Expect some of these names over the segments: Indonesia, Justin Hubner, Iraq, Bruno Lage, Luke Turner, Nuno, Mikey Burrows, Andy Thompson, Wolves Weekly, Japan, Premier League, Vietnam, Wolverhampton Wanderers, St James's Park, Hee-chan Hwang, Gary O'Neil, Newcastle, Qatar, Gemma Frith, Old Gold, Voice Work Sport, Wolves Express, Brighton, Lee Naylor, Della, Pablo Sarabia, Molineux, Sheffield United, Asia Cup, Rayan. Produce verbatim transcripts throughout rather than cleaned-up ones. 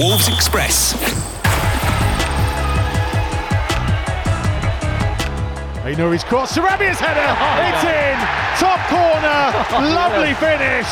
Wolves Express. Aina is caught. Sarabia's header. Oh, it's God. In. Top corner. Oh, lovely finish.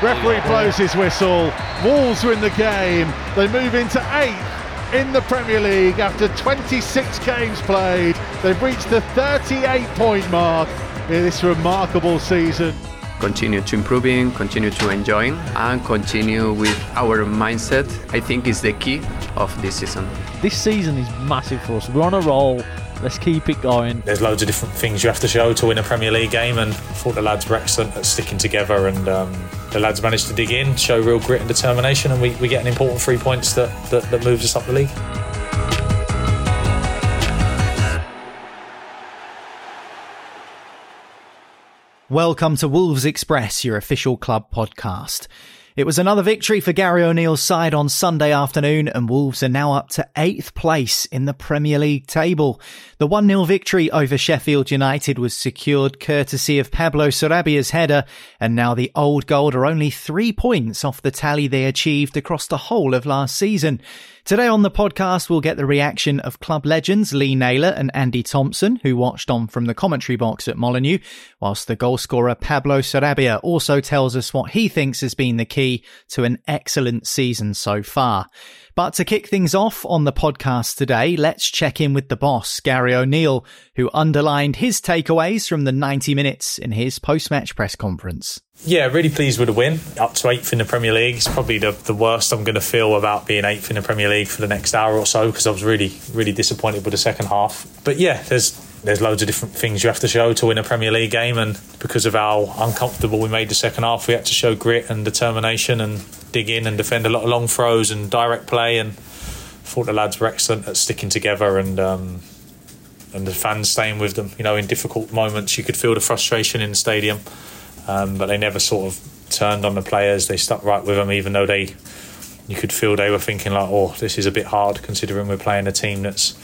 Referee blows his whistle. Wolves are in the game. They move into eighth in the Premier League after twenty-six games played. They've reached the thirty-eight point mark in this remarkable season. Continue to improving, continue to enjoying, and continue with our mindset. I think is the key of this season. This season is massive for us. We're on a roll. Let's keep it going. There's loads of different things you have to show to win a Premier League game, and I thought the lads were excellent at sticking together, and um, the lads managed to dig in, show real grit and determination, and we, we get an important three points that, that, that moves us up the league. Welcome to Wolves Express, your official club podcast. It was another victory for Gary O'Neil's side on Sunday afternoon, and Wolves are now up to eighth place in the Premier League table. The one nil victory over Sheffield United was secured courtesy of Pablo Sarabia's header, and now the Old Gold are only three points off the tally they achieved across the whole of last season. Today on the podcast, we'll get the reaction of club legends Lee Naylor and Andy Thompson, who watched on from the commentary box at Molineux, whilst the goalscorer Pablo Sarabia also tells us what he thinks has been the key to an excellent season so far. But to kick things off on the podcast today, let's check in with the boss, Gary O'Neil, who underlined his takeaways from the ninety minutes in his post-match press conference. Yeah, really pleased with the win. Up to eighth in the Premier League. It's probably the, the worst I'm going to feel about being eighth in the Premier League for the next hour or so, because I was really, really disappointed with the second half. But yeah, there's there's loads of different things you have to show to win a Premier League game, and because of how uncomfortable we made the second half, we had to show grit and determination and dig in and defend a lot of long throws and direct play, and I thought the lads were excellent at sticking together and... Um, and the fans staying with them. You know, in difficult moments, you could feel the frustration in the stadium, um, but they never sort of turned on the players. They stuck right with them, even though they, you could feel they were thinking like, oh, this is a bit hard considering we're playing a team that's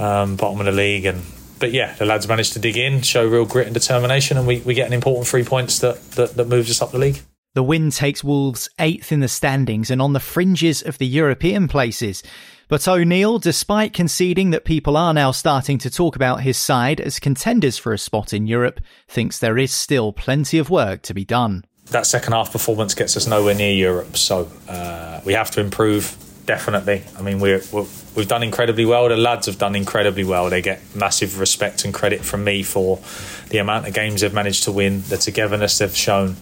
um, bottom of the league. And But yeah, the lads managed to dig in, show real grit and determination, and we, we get an important three points that, that, that moves us up the league. The win takes Wolves eighth in the standings and on the fringes of the European places. But O'Neil, despite conceding that people are now starting to talk about his side as contenders for a spot in Europe, thinks there is still plenty of work to be done. That second half performance gets us nowhere near Europe, so uh, we have to improve, definitely. I mean, we're, we're, we've done incredibly well. The lads have done incredibly well. They get massive respect and credit from me for the amount of games they've managed to win, the togetherness they've shown,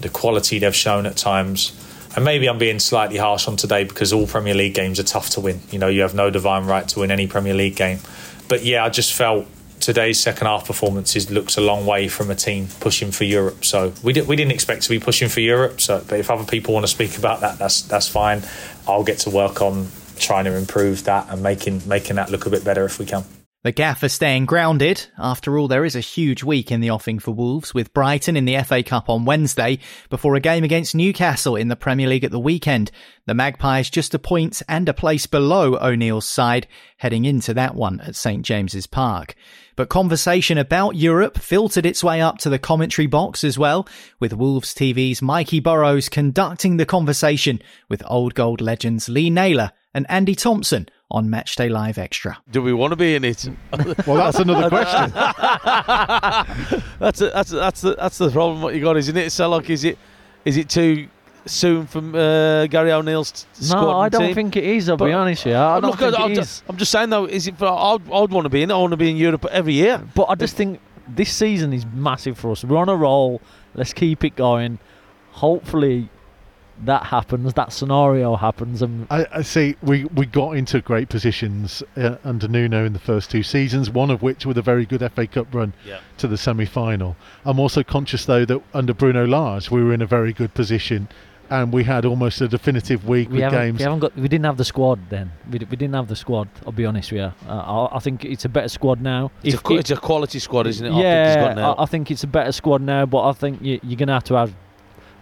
the quality they've shown at times. And maybe I'm being slightly harsh on today because all Premier League games are tough to win. You know, you have no divine right to win any Premier League game. But yeah, I just felt today's second half performances looked a long way from a team pushing for Europe. So we didn't we didn't expect to be pushing for Europe. So, but if other people want to speak about that, that's that's fine. I'll get to work on trying to improve that and making making that look a bit better if we can. The gaffer staying grounded. After all, there is a huge week in the offing for Wolves, with Brighton in the F A Cup on Wednesday before a game against Newcastle in the Premier League at the weekend. The Magpies just a point and a place below O'Neill's side heading into that one at St James's Park. But conversation about Europe filtered its way up to the commentary box as well, with Wolves T V's Mikey Burrows conducting the conversation with Old Gold legends Lee Naylor and Andy Thompson on Matchday Live Extra. Do we want to be in it? Well, that's another question. that's a, that's a, that's the that's the problem. What you got is, isn't it? So like, is it is it too soon from uh, Gary O'Neill's squad. No, I don't team. think it is, I'll but be honest with you. I don't look, think I, it is. I'm just saying, though, is it? I'd, I'd want to be in it. I want to be in Europe every year. But I just think this season is massive for us. We're on a roll. Let's keep it going. Hopefully that happens, that scenario happens. And I, I see we, we got into great positions uh, under Nuno in the first two seasons, one of which with a very good F A Cup run yeah. to the semi-final. I'm also conscious, though, that under Bruno Lage we were in a very good position and we had almost a definitive week we with games. We, haven't got, we didn't have the squad then. We, we didn't have the squad, I'll be honest with you. Uh, I, I think it's a better squad now. It's, if, a, it's a quality squad, isn't it? Yeah, I think, it's got now. I, I think it's a better squad now, but I think you, you're going to have to have,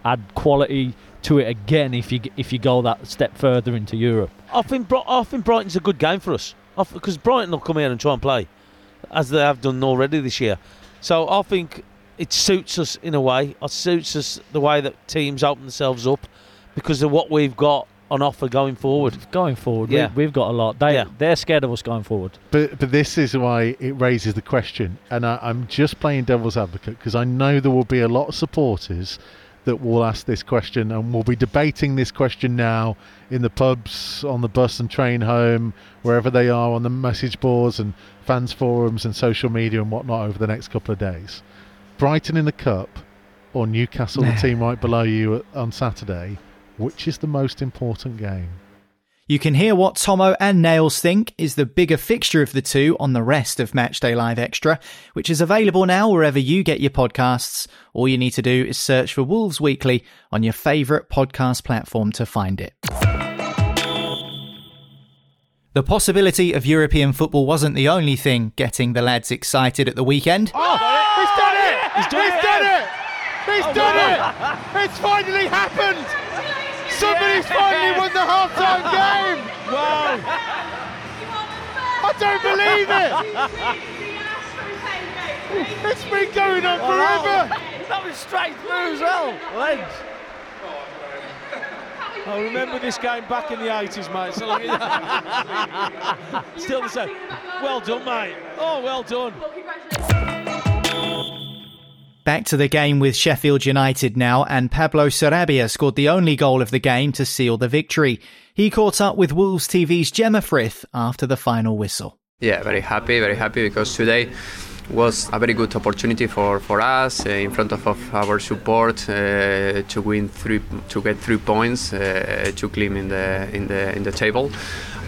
add quality to it again if you if you go that step further into Europe. I think I think Brighton's a good game for us, because Brighton will come here and try and play as they have done already this year. So I think it suits us in a way. It suits us the way that teams open themselves up because of what we've got on offer going forward. Going forward, yeah. we, we've got a lot. They yeah. they're scared of us going forward. But but this is why it raises the question, and I, I'm just playing devil's advocate because I know there will be a lot of supporters that will ask this question, and we'll be debating this question now in the pubs, on the bus and train home, wherever they are, on the message boards and fans forums and social media and whatnot over the next couple of days. Brighton in the Cup or Newcastle, the team right below you, on Saturday, which is the most important game? You can hear what Tomo and Nails think is the bigger fixture of the two on the rest of Matchday Live Extra, which is available now wherever you get your podcasts. All you need to do is search for Wolves Weekly on your favourite podcast platform to find it. The possibility of European football wasn't the only thing getting the lads excited at the weekend. Oh, he's done it! He's done it! He's done it! It's finally happened! Somebody's finally won the half-time game! Wow! I don't believe it! It's been going on forever! That was straight through as well! Legs! I remember this game back in the eighties, mate. So look at that. Still the same. Well done, mate. Oh, well done. Back to the game with Sheffield United now, and Pablo Sarabia scored the only goal of the game to seal the victory. He caught up with Wolves T V's Gemma Frith after the final whistle. Yeah, very happy, very happy because today was a very good opportunity for, for us uh, in front of, of our support uh, to win three, to get three points, uh, to climb in the in the in the table.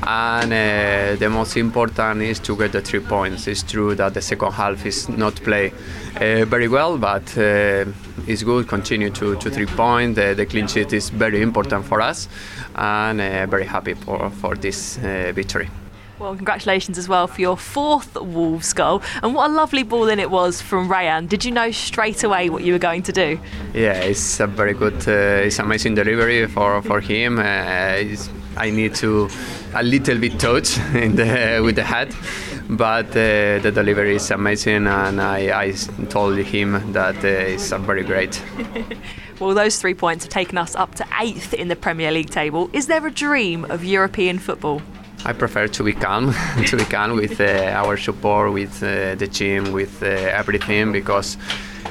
And uh, the most important is to get the three points. It's true that the second half is not played uh, very well, but uh, it's good. Continue to, to three points. The, the clean sheet is very important for us, and uh, very happy for, for this uh, victory. Well, congratulations as well for your fourth Wolves goal. And what a lovely ball in it was from Rayan. Did you know straight away what you were going to do? Yeah, it's a very good, uh, it's amazing delivery for, for him. Uh, it's, I need to a little bit touch in the, with the head, but uh, the delivery is amazing, and I, I told him that uh, it's a very great. Well, those three points have taken us up to eighth in the Premier League table. Is there a dream of European football? I prefer to be calm, to be calm with uh, our support, with uh, the team, with uh, everything, because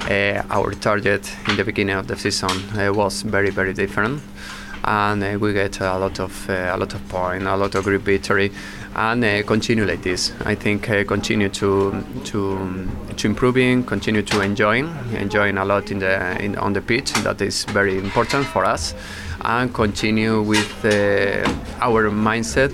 uh, our target in the beginning of the season uh, was very, very different, and uh, we get a lot of uh, a lot of point, a lot of group victory, and uh, continue like this. I think uh, continue to to to improving, continue to enjoying, enjoying a lot in the in, on the pitch. That is very important for us. And continue with uh, our mindset,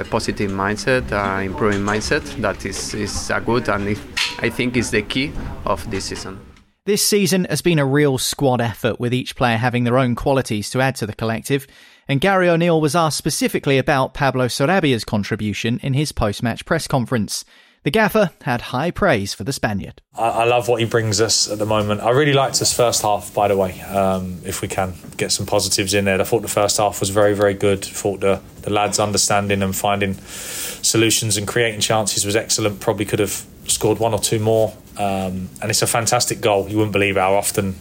uh, positive mindset, uh, improving mindset. That is, is a good, and it, I think is the key of this season. This season has been a real squad effort, with each player having their own qualities to add to the collective. And Gary O'Neil was asked specifically about Pablo Sarabia's contribution in his post-match press conference. The gaffer had high praise for the Spaniard. I, I love what he brings us at the moment. I really liked his first half, by the way, um, if we can get some positives in there. I thought the first half was very, very good. I thought the, the lads understanding and finding solutions and creating chances was excellent. Probably could have scored one or two more. Um, and it's a fantastic goal. You wouldn't believe how often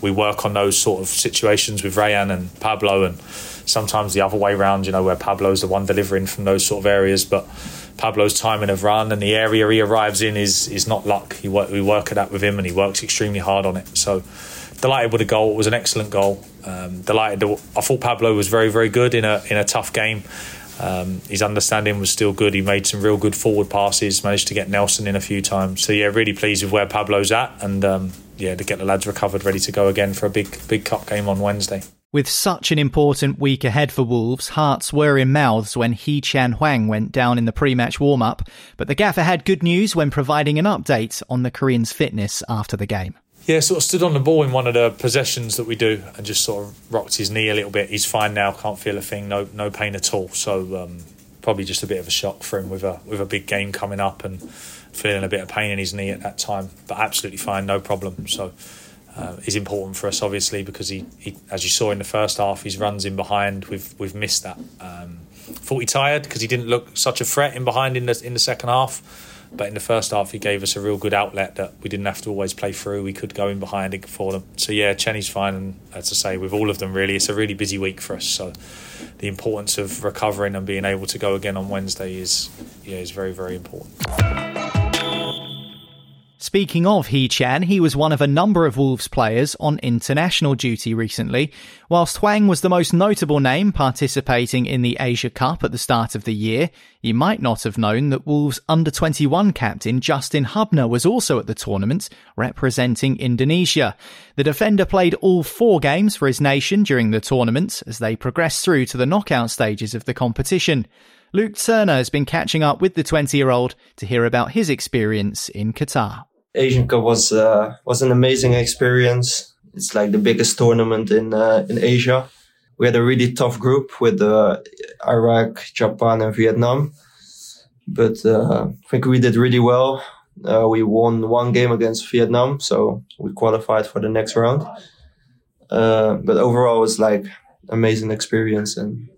we work on those sort of situations with Rayan and Pablo, and sometimes the other way round, you know, where Pablo's the one delivering from those sort of areas. But Pablo's timing of run and the area he arrives in is is not luck. He work, we work at that with him, and he works extremely hard on it. So delighted with the goal. It was an excellent goal. um, delighted. To, I thought Pablo was very, very good in a in a tough game. Um, his understanding was still good. He made some real good forward passes, managed to get Nelson in a few times. So yeah, really pleased with where Pablo's at, and um, yeah, to get the lads recovered, ready to go again for a big, big cup game on Wednesday. With such an important week ahead for Wolves, hearts were in mouths when Hee-chan Hwang went down in the pre-match warm-up, but the gaffer had good news when providing an update on the Korean's fitness after the game. Yeah, sort of stood on the ball in one of the possessions that we do and just sort of rocked his knee a little bit. He's fine now, can't feel a thing, no no pain at all. So um, probably just a bit of a shock for him with a with a big game coming up and feeling a bit of pain in his knee at that time. But absolutely fine, no problem. So... Uh, is important for us, obviously, because he, he, as you saw in the first half, his runs in behind, we've we've missed that. Um, thought he tired because he didn't look such a threat in behind in the in the second half, but in the first half he gave us a real good outlet that we didn't have to always play through. We could go in behind it for them. So yeah, Chenny's fine, and as I say, with all of them really, it's a really busy week for us. So the importance of recovering and being able to go again on Wednesday is yeah is very, very important. Speaking of Hee-chan, he was one of a number of Wolves players on international duty recently. Whilst Hwang was the most notable name participating in the Asia Cup at the start of the year, you might not have known that Wolves under twenty-one captain Justin Hubner was also at the tournament, representing Indonesia. The defender played all four games for his nation during the tournament as they progressed through to the knockout stages of the competition. Luke Turner has been catching up with the twenty-year-old to hear about his experience in Qatar. Asian Cup was uh, was an amazing experience. It's like the biggest tournament in uh, in Asia. We had a really tough group with uh, Iraq, Japan, and Vietnam, but uh, I think we did really well. Uh, we won one game against Vietnam, so we qualified for the next round. Uh, but overall, it was like amazing experience, and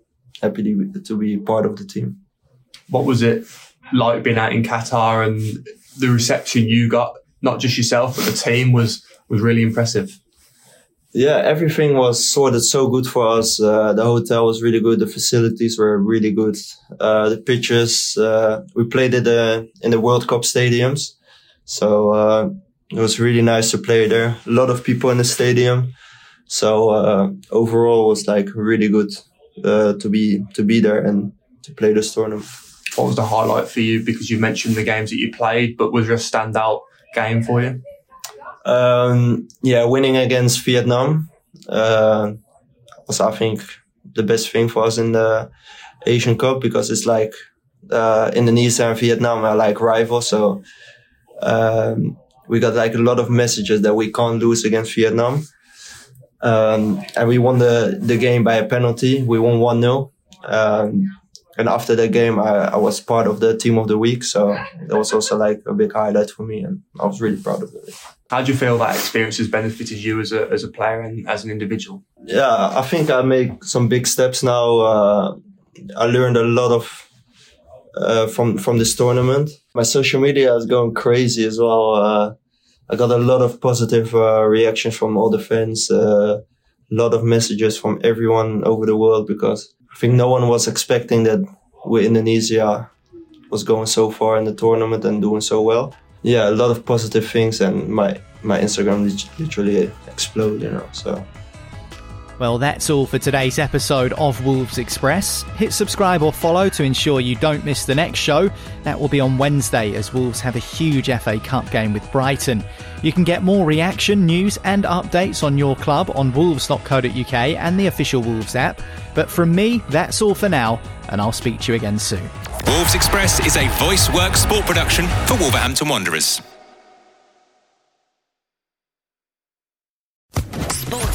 happy to be part of the team. What was it like being out in Qatar, and the reception you got? Not just yourself, but the team was, was really impressive. Yeah, everything was sorted so good for us. Uh, the hotel was really good. The facilities were really good. Uh, the pitches, uh, we played at the, in the World Cup stadiums. So uh, it was really nice to play there. A lot of people in the stadium. So uh, overall, it was like really good uh, to be to be there and to play this tournament. What was the highlight for you? Because you mentioned the games that you played, but was there a standout game for you? Um, yeah, winning against Vietnam uh, was, I think, the best thing for us in the Asian Cup, because it's like uh, Indonesia and Vietnam are like rivals. So um, we got like a lot of messages that we can't lose against Vietnam. Um, and we won the, the game by a penalty. We won one nil. Um, and after that game, I, I was part of the team of the week. So that was also like a big highlight for me. And I was really proud of it. How do you feel that experience has benefited you as a as a player and as an individual? Yeah, I think I made some big steps now. Uh, I learned a lot of uh, from, from this tournament. My social media is going crazy as well. Uh, I got a lot of positive uh, reactions from all the fans, uh, a lot of messages from everyone over the world, because I think no one was expecting that we, Indonesia was going so far in the tournament and doing so well. Yeah, a lot of positive things, and my, my Instagram literally exploded, you know, so... Well, that's all for today's episode of Wolves Express. Hit subscribe or follow to ensure you don't miss the next show. That will be on Wednesday as Wolves have a huge F A Cup game with Brighton. You can get more reaction, news and updates on your club on wolves dot co dot u k and the official Wolves app. But from me, that's all for now, and I'll speak to you again soon. Wolves Express is a Voice Work Sport production for Wolverhampton Wanderers.